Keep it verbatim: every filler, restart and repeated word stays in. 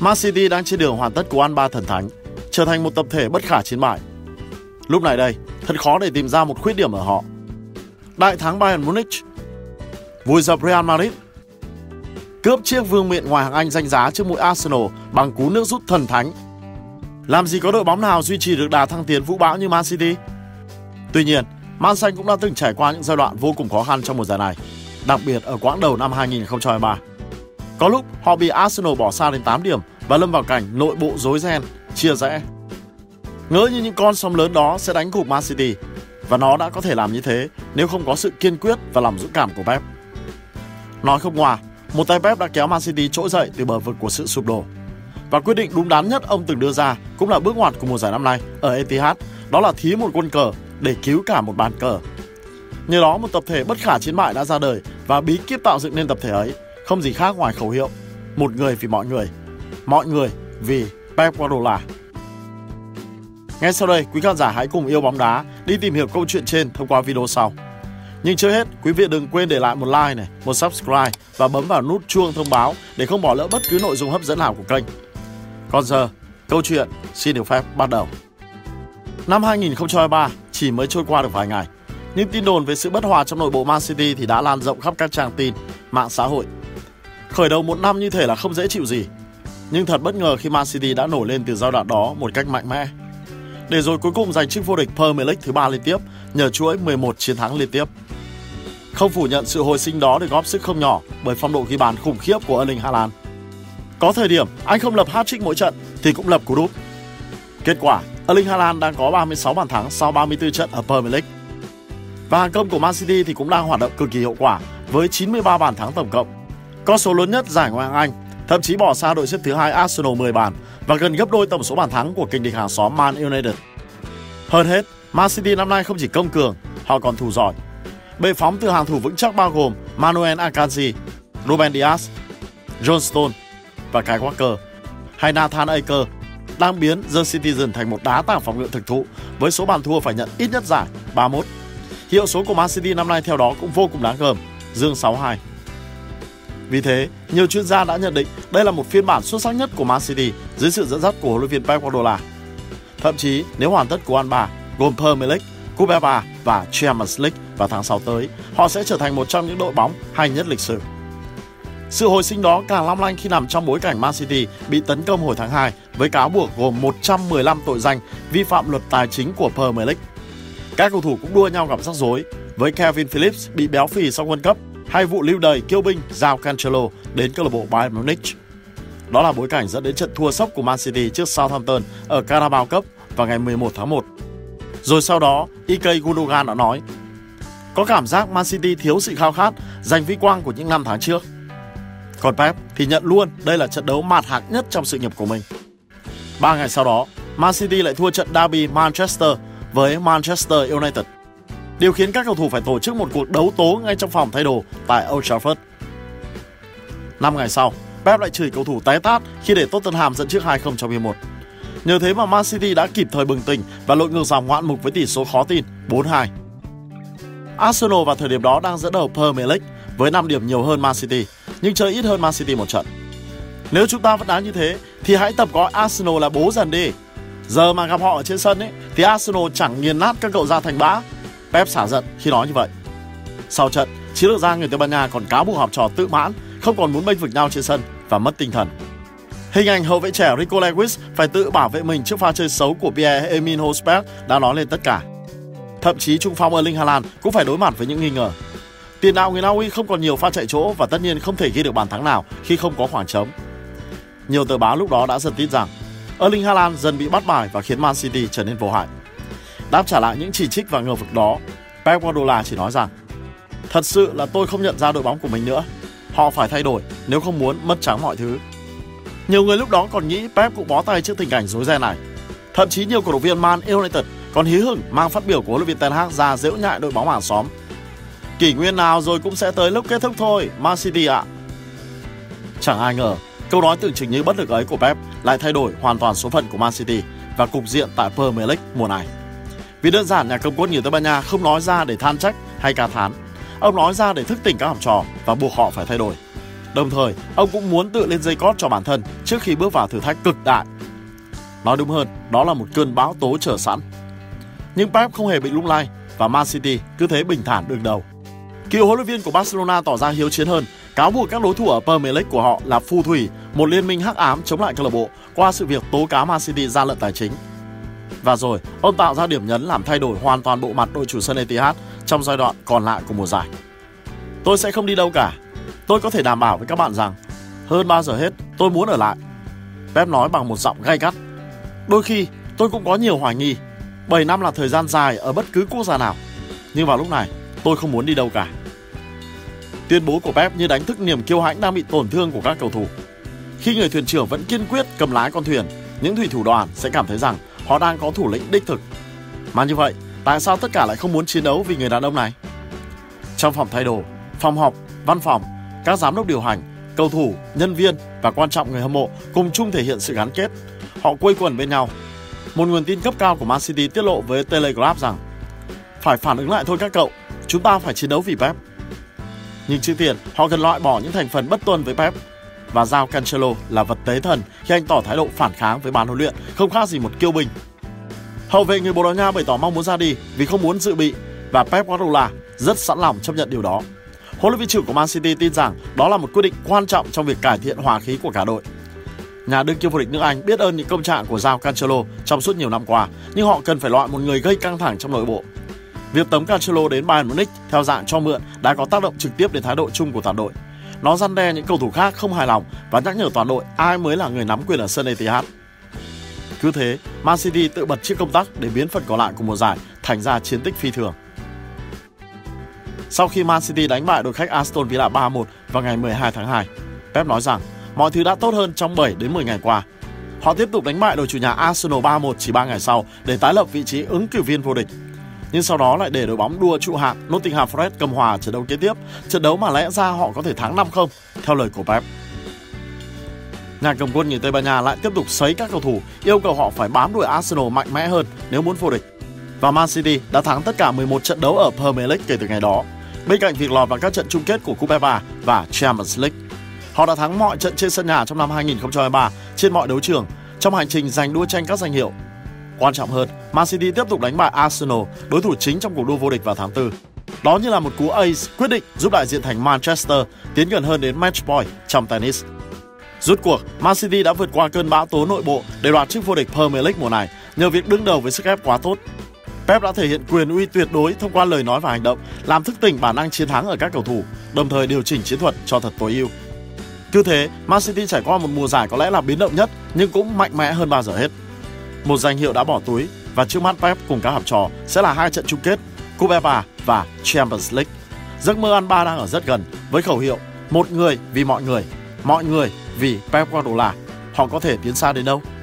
Man City đang trên đường hoàn tất cú ăn ba thần thánh, trở thành một tập thể bất khả chiến bại. Lúc này đây, thật khó để tìm ra một khuyết điểm ở họ. Đại thắng Bayern Munich, vùi dập Real Madrid, cướp chiếc vương miện ngoài hạng Anh danh giá trước mũi Arsenal bằng cú nước rút thần thánh. Làm gì có đội bóng nào duy trì được đà thăng tiến vũ bão như Man City. Tuy nhiên, Man Xanh cũng đã từng trải qua những giai đoạn vô cùng khó khăn trong mùa giải này, đặc biệt ở quãng đầu năm hai không hai ba. Có lúc họ bị Arsenal bỏ xa đến tám điểm và lâm vào cảnh nội bộ rối ren, chia rẽ. Ngỡ như những con sóng lớn đó sẽ đánh gục Man City, và nó đã có thể làm như thế nếu không có sự kiên quyết và lòng dũng cảm của Pep. Nói không ngoa, một tay Pep đã kéo Man City trỗi dậy từ bờ vực của sự sụp đổ. Và quyết định đúng đắn nhất ông từng đưa ra cũng là bước ngoặt của mùa giải năm nay ở Etihad, đó là thí một quân cờ để cứu cả một bàn cờ. Nhờ đó, một tập thể bất khả chiến bại đã ra đời, và bí kíp tạo dựng nên tập thể ấy không gì khác ngoài khẩu hiệu một người vì mọi người, mọi người vì Pep Guardiola. Ngay sau đây, quý khán giả hãy cùng yêu bóng đá đi tìm hiểu câu chuyện trên thông qua video sau. Nhưng chưa hết, quý vị đừng quên để lại một like này, một subscribe và bấm vào nút chuông thông báo để không bỏ lỡ bất cứ nội dung hấp dẫn nào của kênh. Còn giờ, câu chuyện xin được phép bắt đầu. Năm hai không hai ba chỉ mới trôi qua được vài ngày, nhưng tin đồn về sự bất hòa trong nội bộ Man City thì đã lan rộng khắp các trang tin, mạng xã hội. Khởi đầu một năm như thể là không dễ chịu gì, nhưng thật bất ngờ khi Man City đã nổi lên từ giai đoạn đó một cách mạnh mẽ, để rồi cuối cùng giành chức vô địch Premier League thứ ba liên tiếp nhờ chuỗi mười một chiến thắng liên tiếp. Không phủ nhận sự hồi sinh đó được góp sức không nhỏ bởi phong độ ghi bàn khủng khiếp của Erling Haaland. Có thời điểm anh không lập hat-trick mỗi trận thì cũng lập cú đúp. Kết quả, Erling Haaland đang có ba mươi sáu bàn thắng sau ba mươi tư trận ở Premier League. Và hàng công của Man City thì cũng đang hoạt động cực kỳ hiệu quả với chín mươi ba bàn thắng tổng cộng, con số lớn nhất giải Ngoại hạng Anh, thậm chí bỏ xa đội xếp thứ hai Arsenal mười bàn và gần gấp đôi tổng số bàn thắng của kình địch hàng xóm Man United. Hơn hết, Man City năm nay không chỉ công cường, họ còn thủ giỏi. Bệ phóng từ hàng thủ vững chắc bao gồm Manuel Akanji, Ruben Dias, John Stones và Kyle Walker hay Nathan Aker đang biến The Citizen thành một đá tảng phòng ngự thực thụ với số bàn thua phải nhận ít nhất giải ba mươi mốt. Hiệu số của Man City năm nay theo đó cũng vô cùng đáng gờm, dương sáu mươi hai. Vì thế, nhiều chuyên gia đã nhận định đây là một phiên bản xuất sắc nhất của Man City dưới sự dẫn dắt của huấn luyện viên Pep Guardiola. Thậm chí, nếu hoàn tất cú ăn ba gồm Premier League, Cúp ép a và Champions League vào tháng sáu tới, họ sẽ trở thành một trong những đội bóng hay nhất lịch sử. Sự hồi sinh đó càng long lanh khi nằm trong bối cảnh Man City bị tấn công hồi tháng hai với cáo buộc gồm một trăm mười lăm tội danh vi phạm luật tài chính của Premier League. Các cầu thủ cũng đua nhau gặp rắc rối với Kevin Phillips bị béo phì sau World Cup hay vụ lưu đày kiêu binh Joao Cancelo đến câu lạc bộ Bayern Munich. Đó là bối cảnh dẫn đến trận thua sốc của Man City trước Southampton ở Carabao Cup vào ngày mười một tháng một. Rồi sau đó, Ilkay Gundogan đã nói: "Có cảm giác Man City thiếu sự khao khát giành vinh quang của những năm tháng trước." Còn Pep thì nhận luôn đây là trận đấu mạt hạc nhất trong sự nghiệp của mình. Ba ngày sau đó, Man City lại thua trận derby Manchester với Manchester United, điều khiến các cầu thủ phải tổ chức một cuộc đấu tố ngay trong phòng thay đồ tại Old Trafford. Năm ngày sau, Pep lại chửi cầu thủ té tát khi để Tottenham dẫn trước hai không trong hiệp một. Nhờ thế mà Man City đã kịp thời bừng tỉnh và lội ngược dòng ngoạn mục với tỷ số khó tin bốn hai. Arsenal vào thời điểm đó đang dẫn đầu Premier League với năm điểm nhiều hơn Man City, nhưng chơi ít hơn Man City một trận. Nếu chúng ta vẫn đá như thế thì hãy tập gọi Arsenal là bố dần đi. Giờ mà gặp họ ở trên sân ấy, thì Arsenal chẳng nghiền nát các cậu ra thành bã. Pep xả giận khi nói như vậy. Sau trận, chiến lược gia người Tây Ban Nha còn cáo buộc học trò tự mãn, không còn muốn bênh vực nhau trên sân và mất tinh thần. Hình ảnh hậu vệ trẻ Rico Lewis phải tự bảo vệ mình trước pha chơi xấu của Pierre-Emile Højbjerg đã nói lên tất cả. Thậm chí trung phong Erling Haaland cũng phải đối mặt với những nghi ngờ. Tiền đạo người Na Uy không còn nhiều pha chạy chỗ và tất nhiên không thể ghi được bàn thắng nào khi không có khoảng trống. Nhiều tờ báo lúc đó đã giật tít rằng Erling Haaland dần bị bắt bài và khiến Man City trở nên vô hại. Đáp trả lại những chỉ trích và ngờ vực đó, Pep Guardiola chỉ nói rằng: "Thật sự là tôi không nhận ra đội bóng của mình nữa. Họ phải thay đổi nếu không muốn mất trắng mọi thứ." Nhiều người lúc đó còn nghĩ Pep cũng bó tay trước tình cảnh rối ren này. Thậm chí nhiều cổ động viên Man United còn hí hửng mang phát biểu của huấn luyện viên Ten Hag ra dễu nhại đội bóng hàng xóm. Kỷ nguyên nào rồi cũng sẽ tới lúc kết thúc thôi, Man City ạ. À. Chẳng ai ngờ, câu nói tưởng chừng như bất lực ấy của Pep lại thay đổi hoàn toàn số phận của Man City và cục diện tại Premier League mùa này. Vì đơn giản nhà công quốc người Tây Ban Nha không nói ra để than trách hay ca thán, ông nói ra để thức tỉnh các học trò và buộc họ phải thay đổi. Đồng thời, ông cũng muốn tự lên dây cót cho bản thân trước khi bước vào thử thách cực đại. Nói đúng hơn, đó là một cơn bão tố chờ sẵn. Nhưng Pep không hề bị lung lay và Man City cứ thế bình thản đương đầu. Cựu huấn luyện viên của Barcelona tỏ ra hiếu chiến hơn, cáo buộc các đối thủ ở Premier League của họ là phù thủy, một liên minh hắc ám chống lại câu lạc bộ qua sự việc tố cáo Man City gian lận tài chính. Và rồi, ông tạo ra điểm nhấn làm thay đổi hoàn toàn bộ mặt đội chủ sân Etihad trong giai đoạn còn lại của mùa giải. Tôi sẽ không đi đâu cả. Tôi có thể đảm bảo với các bạn rằng, hơn bao giờ hết, tôi muốn ở lại. Pep nói bằng một giọng gay gắt. Đôi khi, tôi cũng có nhiều hoài nghi. bảy năm là thời gian dài ở bất cứ quốc gia nào. Nhưng vào lúc này, tôi không muốn đi đâu cả. Tuyên bố của Pep như đánh thức niềm kiêu hãnh đang bị tổn thương của các cầu thủ. Khi người thuyền trưởng vẫn kiên quyết cầm lái con thuyền, những thủy thủ đoàn sẽ cảm thấy rằng họ đang có thủ lĩnh đích thực. Mà như vậy, tại sao tất cả lại không muốn chiến đấu vì người đàn ông này? Trong phòng thay đồ, phòng họp, văn phòng, các giám đốc điều hành, cầu thủ, nhân viên và quan trọng người hâm mộ cùng chung thể hiện sự gắn kết. Họ quây quần bên nhau. Một nguồn tin cấp cao của Man City tiết lộ với Telegraph rằng phải phản ứng lại thôi các cậu, chúng ta phải chiến đấu vì Pep. Nhưng trước tiên, họ cần loại bỏ những thành phần bất tuân với Pep và giao Cancelo là vật tế thần khi anh tỏ thái độ phản kháng với ban huấn luyện, không khác gì một kiêu binh. Hậu vệ người Bồ Đào Nha bày tỏ mong muốn ra đi vì không muốn dự bị và Pep Guardiola rất sẵn lòng chấp nhận điều đó. Huấn luyện viên trưởng của Man City tin rằng đó là một quyết định quan trọng trong việc cải thiện hòa khí của cả đội. Nhà đương kim vô địch nước Anh biết ơn những công trạng của Joao Cancelo trong suốt nhiều năm qua, nhưng họ cần phải loại một người gây căng thẳng trong nội bộ. Việc tống Cancelo đến Bayern Munich theo dạng cho mượn đã có tác động trực tiếp đến thái độ chung của toàn đội. Nó răn đe những cầu thủ khác không hài lòng và nhắc nhở toàn đội ai mới là người nắm quyền ở sân Etihad. Cứ thế, Man City tự bật chiếc công tắc để biến phần còn lại của mùa giải thành ra chiến tích phi thường. Sau khi Man City đánh bại đội khách Aston Villa ba một vào ngày mười hai tháng hai, Pep nói rằng mọi thứ đã tốt hơn trong bảy đến mười ngày qua. Họ tiếp tục đánh bại đội chủ nhà Arsenal ba một chỉ ba ngày sau để tái lập vị trí ứng cử viên vô địch. Nhưng sau đó lại để đội bóng đua trụ hạng Nottingham Forest cầm hòa trận đấu kế tiếp, trận đấu mà lẽ ra họ có thể thắng năm không, theo lời của Pep. Nhà cầm quân người Tây Ban Nha lại tiếp tục sấy các cầu thủ, yêu cầu họ phải bám đuổi Arsenal mạnh mẽ hơn nếu muốn vô địch. Và Man City đã thắng tất cả mười một trận đấu ở Premier League kể từ ngày đó, bên cạnh việc lọt vào các trận chung kết của Cúp ép a và Champions League. Họ đã thắng mọi trận trên sân nhà trong năm hai không hai ba trên mọi đấu trường trong hành trình giành đua tranh các danh hiệu. Quan trọng hơn, Man City tiếp tục đánh bại Arsenal, đối thủ chính trong cuộc đua vô địch vào tháng tư. Đó như là một cú ace quyết định giúp đại diện thành Manchester tiến gần hơn đến match point trong tennis. Rốt cuộc, Man City đã vượt qua cơn bão tố nội bộ để đoạt chức vô địch Premier League mùa này nhờ việc đứng đầu với sức ép quá tốt. Pep đã thể hiện quyền uy tuyệt đối thông qua lời nói và hành động, làm thức tỉnh bản năng chiến thắng ở các cầu thủ, đồng thời điều chỉnh chiến thuật cho thật tối ưu. Cứ thế, Man City trải qua một mùa giải có lẽ là biến động nhất nhưng cũng mạnh mẽ hơn bao giờ hết. Một danh hiệu đã bỏ túi và trước mắt Pep cùng các học trò sẽ là hai trận chung kết, Cúp ép a và Champions League. Giấc mơ ăn ba đang ở rất gần với khẩu hiệu một người vì mọi người, mọi người vì Pep Guardiola. Họ có thể tiến xa đến đâu?